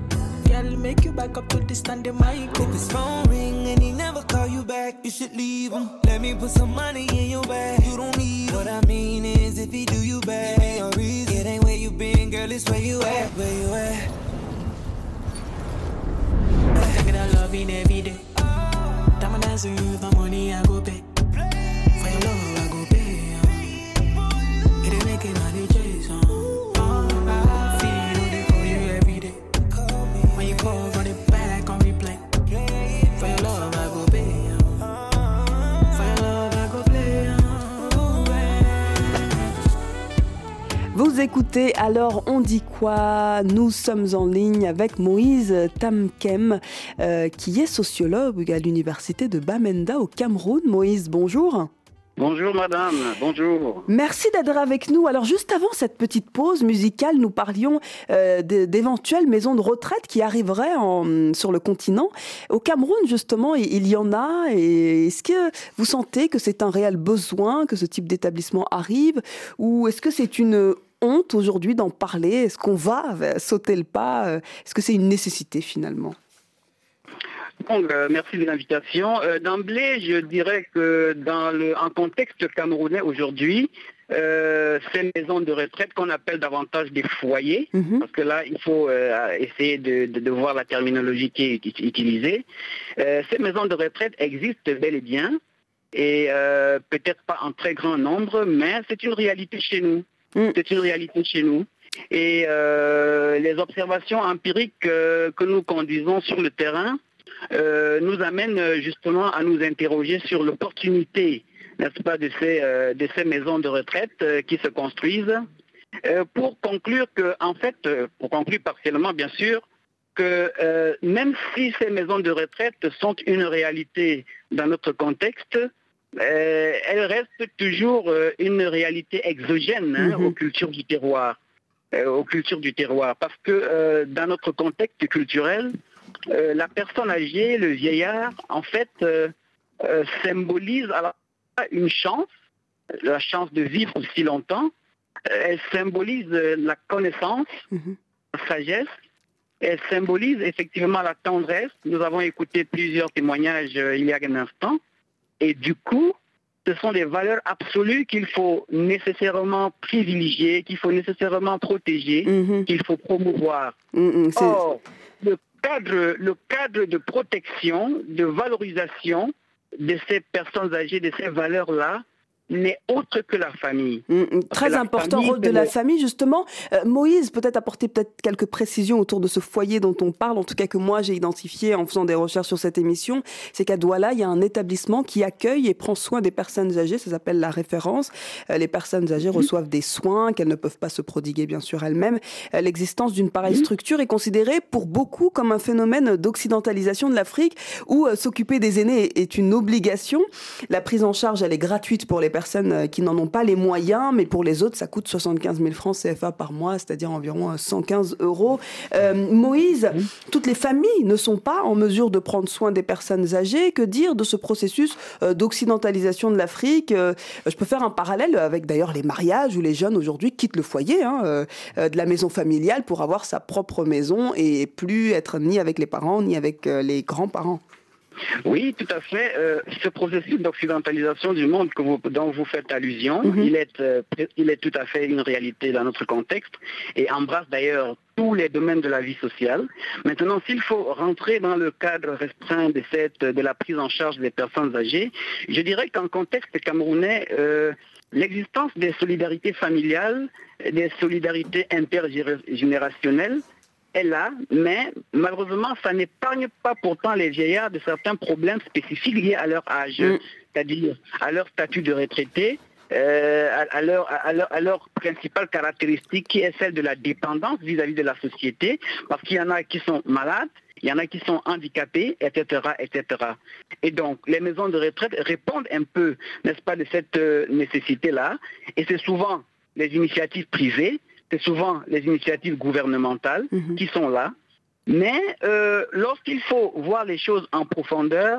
Girl, make you back up to the standing mic. If his phone ring and he never call you back, you should leave him. Let me put some money in your bag. You don't need him. What I mean is, if he do you bad, ain't no reason. It ain't where you been, girl, it's where you at, where you at. I think that love in every day. Time I dance with you, the money I go pay. For your love I go pay. Uh. It ain't making my D Js. Uh. Oh, I feel all day for you every day. When you call, run it back on replay. For your love I go pay. Uh. For your love I go play. Uh. Oh, yeah. Vous écoutez Alors on dit quoi? Nous sommes en ligne avec Moïse Tamkem, Euh, qui est sociologue à l'université de Bamenda au Cameroun. Moïse, bonjour. Bonjour madame, bonjour. Merci d'être avec nous. Alors juste avant cette petite pause musicale, nous parlions euh, d'éventuelles maisons de retraite qui arriveraient en, sur le continent. Au Cameroun justement, il y en a. Et est-ce que vous sentez que c'est un réel besoin que ce type d'établissement arrive? Ou est-ce que c'est une honte aujourd'hui d'en parler? Est-ce qu'on va sauter le pas? Est-ce que c'est une nécessité finalement? Merci de l'invitation. Euh, D'emblée, je dirais que dans le en contexte camerounais aujourd'hui, euh, ces maisons de retraite qu'on appelle davantage des foyers, mm-hmm. parce que là, il faut euh, essayer de, de, de voir la terminologie qui est utilisée. Euh, ces maisons de retraite existent bel et bien, et euh, peut-être pas en très grand nombre, mais c'est une réalité chez nous. Mm. C'est une réalité chez nous. Et euh, les observations empiriques euh, que nous conduisons sur le terrain, Euh, nous amène justement à nous interroger sur l'opportunité, n'est-ce pas, de ces, euh, de ces maisons de retraite euh, qui se construisent, euh, pour conclure que, en fait, pour conclure partiellement bien sûr, que euh, même si ces maisons de retraite sont une réalité dans notre contexte, euh, elles restent toujours euh, une réalité exogène hein, mm-hmm. aux cultures du terroir, euh, aux cultures du terroir, parce que euh, dans notre contexte culturel, Euh, la personne âgée, le vieillard, en fait, euh, euh, symbolise à la fois une chance, la chance de vivre si longtemps. Euh, elle symbolise euh, la connaissance, mm-hmm. la sagesse. Elle symbolise effectivement la tendresse. Nous avons écouté plusieurs témoignages euh, il y a un instant. Et du coup, ce sont des valeurs absolues qu'il faut nécessairement privilégier, qu'il faut nécessairement protéger, mm-hmm. qu'il faut promouvoir. Mm-hmm, c'est... Or, le Cadre, le cadre de protection, de valorisation de ces personnes âgées, de ces valeurs-là, n'est autre que la famille. Mmh, très important, famille, rôle de la famille, justement. Euh, Moïse, peut-être apporter peut-être quelques précisions autour de ce foyer dont on parle, en tout cas que moi j'ai identifié en faisant des recherches sur cette émission. C'est qu'à Douala, il y a un établissement qui accueille et prend soin des personnes âgées, ça s'appelle la référence. Euh, les personnes âgées mmh. reçoivent des soins qu'elles ne peuvent pas se prodiguer, bien sûr, elles-mêmes. Euh, l'existence d'une pareille mmh. structure est considérée pour beaucoup comme un phénomène d'occidentalisation de l'Afrique, où euh, s'occuper des aînés est une obligation. La prise en charge, elle est gratuite pour les personnes personnes qui n'en ont pas les moyens, mais pour les autres, ça coûte soixante-quinze mille francs C F A par mois, c'est-à-dire environ cent quinze euros. Euh, Moïse, oui. toutes les familles ne sont pas en mesure de prendre soin des personnes âgées. Que dire de ce processus d'occidentalisation de l'Afrique ? Je peux faire un parallèle avec d'ailleurs les mariages où les jeunes aujourd'hui quittent le foyer, hein, de la maison familiale pour avoir sa propre maison et plus être ni avec les parents, ni avec les grands-parents. Oui, tout à fait. Euh, ce processus d'occidentalisation du monde que vous, dont vous faites allusion, mm-hmm. il est, euh, il est tout à fait une réalité dans notre contexte et embrasse d'ailleurs tous les domaines de la vie sociale. Maintenant, s'il faut rentrer dans le cadre restreint de, cette, de la prise en charge des personnes âgées, je dirais qu'en contexte camerounais, euh, l'existence des solidarités familiales, des solidarités intergénérationnelles, est là, mais malheureusement, ça n'épargne pas pourtant les vieillards de certains problèmes spécifiques liés à leur âge, mmh. c'est-à-dire à leur statut de retraité, euh, à, à, leur, à, leur, à leur principale caractéristique qui est celle de la dépendance vis-à-vis de la société, parce qu'il y en a qui sont malades, il y en a qui sont handicapés, et cetera, et cetera. Et donc, les maisons de retraite répondent un peu, n'est-ce pas, de cette euh, nécessité-là, et c'est souvent les initiatives privées, c'est souvent les initiatives gouvernementales mmh. qui sont là. Mais euh, lorsqu'il faut voir les choses en profondeur,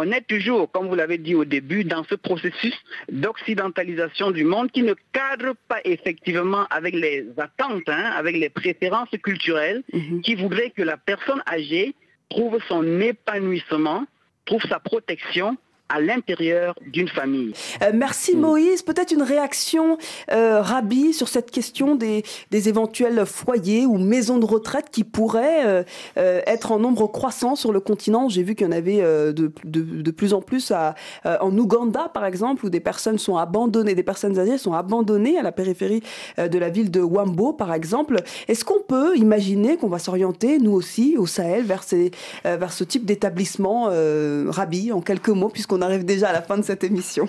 on est toujours, comme vous l'avez dit au début, dans ce processus d'occidentalisation du monde qui ne cadre pas effectivement avec les attentes, hein, avec les préférences culturelles, mmh. qui voudraient que la personne âgée trouve son épanouissement, trouve sa protection à l'intérieur d'une famille. Euh, merci Moïse. Peut-être une réaction, euh, Rabi, sur cette question des, des éventuels foyers ou maisons de retraite qui pourraient euh, euh, être en nombre croissant sur le continent. J'ai vu qu'il y en avait euh, de, de, de plus en plus à, euh, en Ouganda, par exemple, où des personnes sont abandonnées, des personnes âgées sont abandonnées à la périphérie euh, de la ville de Wambo, par exemple. Est-ce qu'on peut imaginer qu'on va s'orienter, nous aussi, au Sahel, vers, ces, euh, vers ce type d'établissement, euh, Rabi, en quelques mots, puisqu'on on arrive déjà à la fin de cette émission.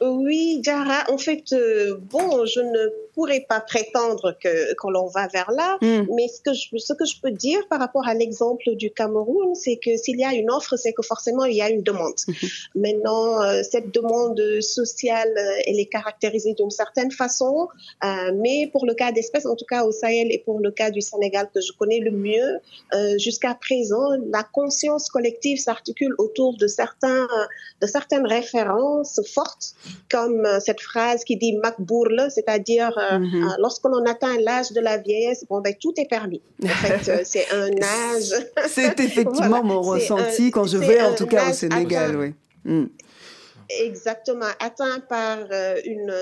Oui, Diarra, en fait, euh, bon, je ne pourrais pas prétendre que, que l'on va vers là, mm. mais ce que, je, ce que je peux dire par rapport à l'exemple du Cameroun, c'est que s'il y a une offre, c'est que forcément il y a une demande. Mm-hmm. Maintenant, euh, cette demande sociale, elle est caractérisée d'une certaine façon, euh, mais pour le cas d'espèce, en tout cas au Sahel et pour le cas du Sénégal que je connais le mieux, euh, jusqu'à présent, la conscience collective s'articule autour de, certains, de certaines références fortes, comme euh, cette phrase qui dit « Makbourle », c'est-à-dire Euh, mm-hmm. Lorsque l'on atteint l'âge de la vieillesse, bon, ben, tout est permis. En fait, euh, c'est un âge... c'est effectivement voilà. mon ressenti un, quand je vais, en tout cas, au Sénégal. Oui. Mm. Exactement, atteint par euh, une,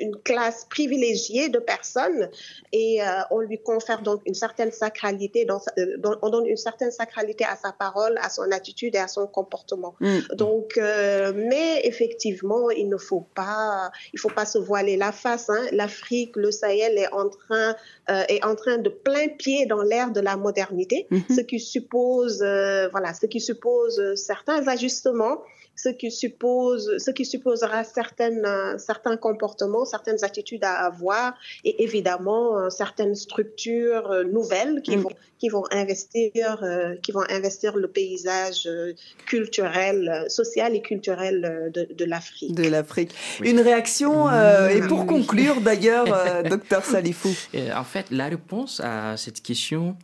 une classe privilégiée de personnes et euh, on lui confère donc une certaine sacralité, dans, euh, dans, on donne une certaine sacralité à sa parole, à son attitude et à son comportement. Mmh. Donc, euh, mais effectivement, il ne faut pas, il faut pas se voiler la face. Hein. L'Afrique, le Sahel est en train, euh, est en train de plein pied dans l'ère de la modernité, mmh. ce qui suppose, euh, voilà, ce qui suppose certains ajustements. Ce qui, suppose, ce qui supposera certaines, euh, certains comportements, certaines attitudes à avoir et évidemment euh, certaines structures euh, nouvelles qui, mmh. vont, qui, vont investir, euh, qui vont investir le paysage euh, culturel, euh, social et culturel euh, de, de l'Afrique. De l'Afrique. Oui. Une réaction, euh, mmh. et pour conclure d'ailleurs, euh, docteur Salifou. En fait, la réponse à cette question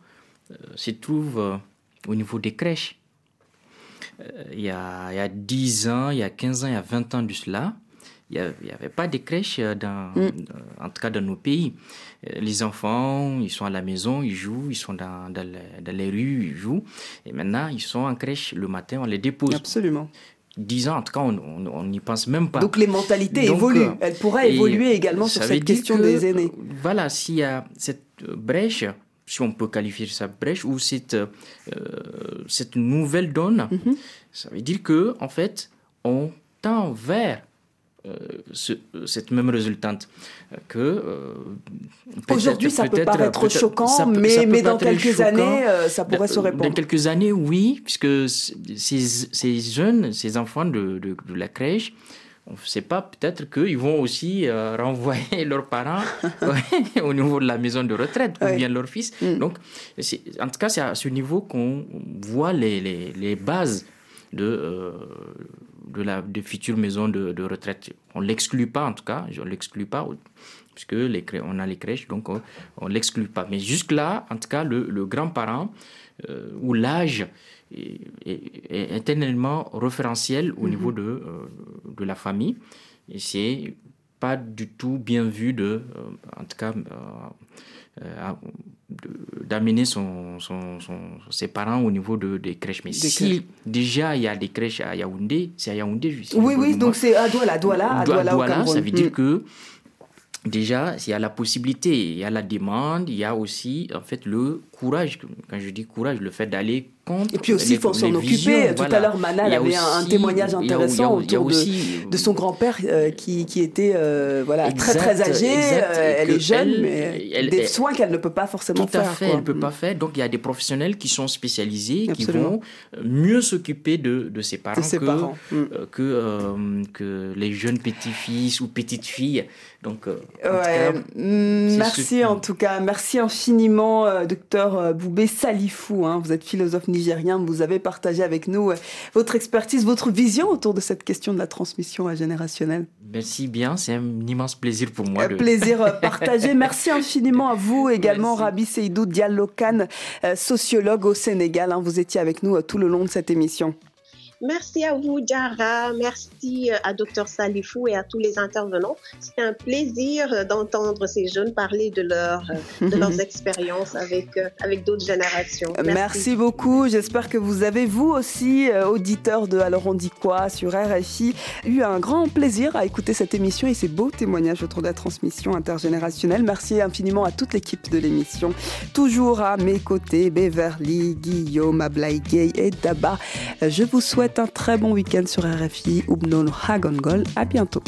euh, se trouve euh, au niveau des crèches. Il y a, il y a dix ans, il y a quinze ans, il y a vingt ans de cela, il n'y avait pas de crèche, dans, mm. en tout cas dans nos pays. Les enfants, ils sont à la maison, ils jouent, ils sont dans, dans, les, dans les rues, ils jouent. Et maintenant, ils sont en crèche le matin, on les dépose. Absolument. dix ans, en tout cas, on n'y pense même pas. Donc les mentalités Donc, évoluent. Elles pourraient évoluer également sur cette question que, des aînés. Voilà, s'il y a cette brèche... si on peut qualifier ça de brèche, ou cette, euh, cette nouvelle donne, mm-hmm. ça veut dire que en fait, on tend vers euh, ce, cette même résultante. Que, euh, aujourd'hui, ça peut paraître peut-être, choquant, ça, mais, ça peut mais dans quelques choquant. années, euh, ça pourrait dans, se répondre. Dans quelques années, oui, puisque ces, ces jeunes, ces enfants de, de, de la crèche, on ne sait pas, peut-être qu'ils vont aussi euh, renvoyer leurs parents ouais, au niveau de la maison de retraite ou ouais. bien leur fils. Mm. Donc, c'est, en tout cas, c'est à ce niveau qu'on voit les, les, les bases de, euh, de la de future maison de, de retraite. On ne l'exclut pas, en tout cas. On ne l'exclut pas, puisque les, on a les crèches, donc on ne l'exclut pas. Mais jusque-là, en tout cas, le, le grand-parent euh, ou l'âge... Est, est, est éternellement référentiel au mm-hmm. niveau de, euh, de la famille. Et c'est pas du tout bien vu, de, euh, en tout cas, euh, euh, de, d'amener son, son, son, ses parents au niveau de, des crèches. Mais des si crèches. Déjà il y a des crèches à Yaoundé, c'est à Yaoundé juste. Oui, oui, donc c'est à Douala, Douala, à Douala, Douala ça veut mm. dire que déjà, il y a la possibilité, il y a la demande, il y a aussi en fait le courage. Quand je dis courage, le fait d'aller contre. Et puis aussi, il faut s'en occuper. Visions, tout voilà. à l'heure, Manal avait aussi, un témoignage intéressant il y a, il y a, autour il y a aussi, de, de son grand-père euh, qui, qui était euh, voilà, exact, très très âgé. Exact, euh, elle est jeune, elle, mais elle, des elle, soins qu'elle ne peut pas forcément tout faire. Tout à fait, quoi. Elle ne peut mmh. pas faire. Donc, il y a des professionnels qui sont spécialisés, Absolument. qui vont mieux s'occuper de, de ses parents, de ses que, parents. Euh, que, euh, que les jeunes petits-fils ou petites-filles. Donc, euh, en ouais, cas, merci ce... en tout cas, merci infiniment, euh, docteur Boubé Salifou. Hein, vous êtes philosophe nigérien, vous avez partagé avec nous euh, votre expertise, votre vision autour de cette question de la transmission générationnelle. Merci bien, c'est un immense plaisir pour moi. Un de... plaisir partagé. Merci infiniment à vous également, merci. Rabi Seydou Diallo-Khan, euh, sociologue au Sénégal. Hein, vous étiez avec nous euh, tout le long de cette émission. Merci à vous, Diara. Merci à docteur Salifou et à tous les intervenants. C'était un plaisir d'entendre ces jeunes parler de, leur, de leurs expériences avec, avec d'autres générations. Merci. Merci beaucoup. J'espère que vous avez, vous aussi, auditeurs de Alors on dit quoi sur R F I, eu un grand plaisir à écouter cette émission et ces beaux témoignages autour de la transmission intergénérationnelle. Merci infiniment à toute l'équipe de l'émission. Toujours à mes côtés, Beverly, Guillaume, Ablaïgay et Daba. Je vous souhaite un très bon week-end sur R F I. Oubnon Hagongol, à bientôt.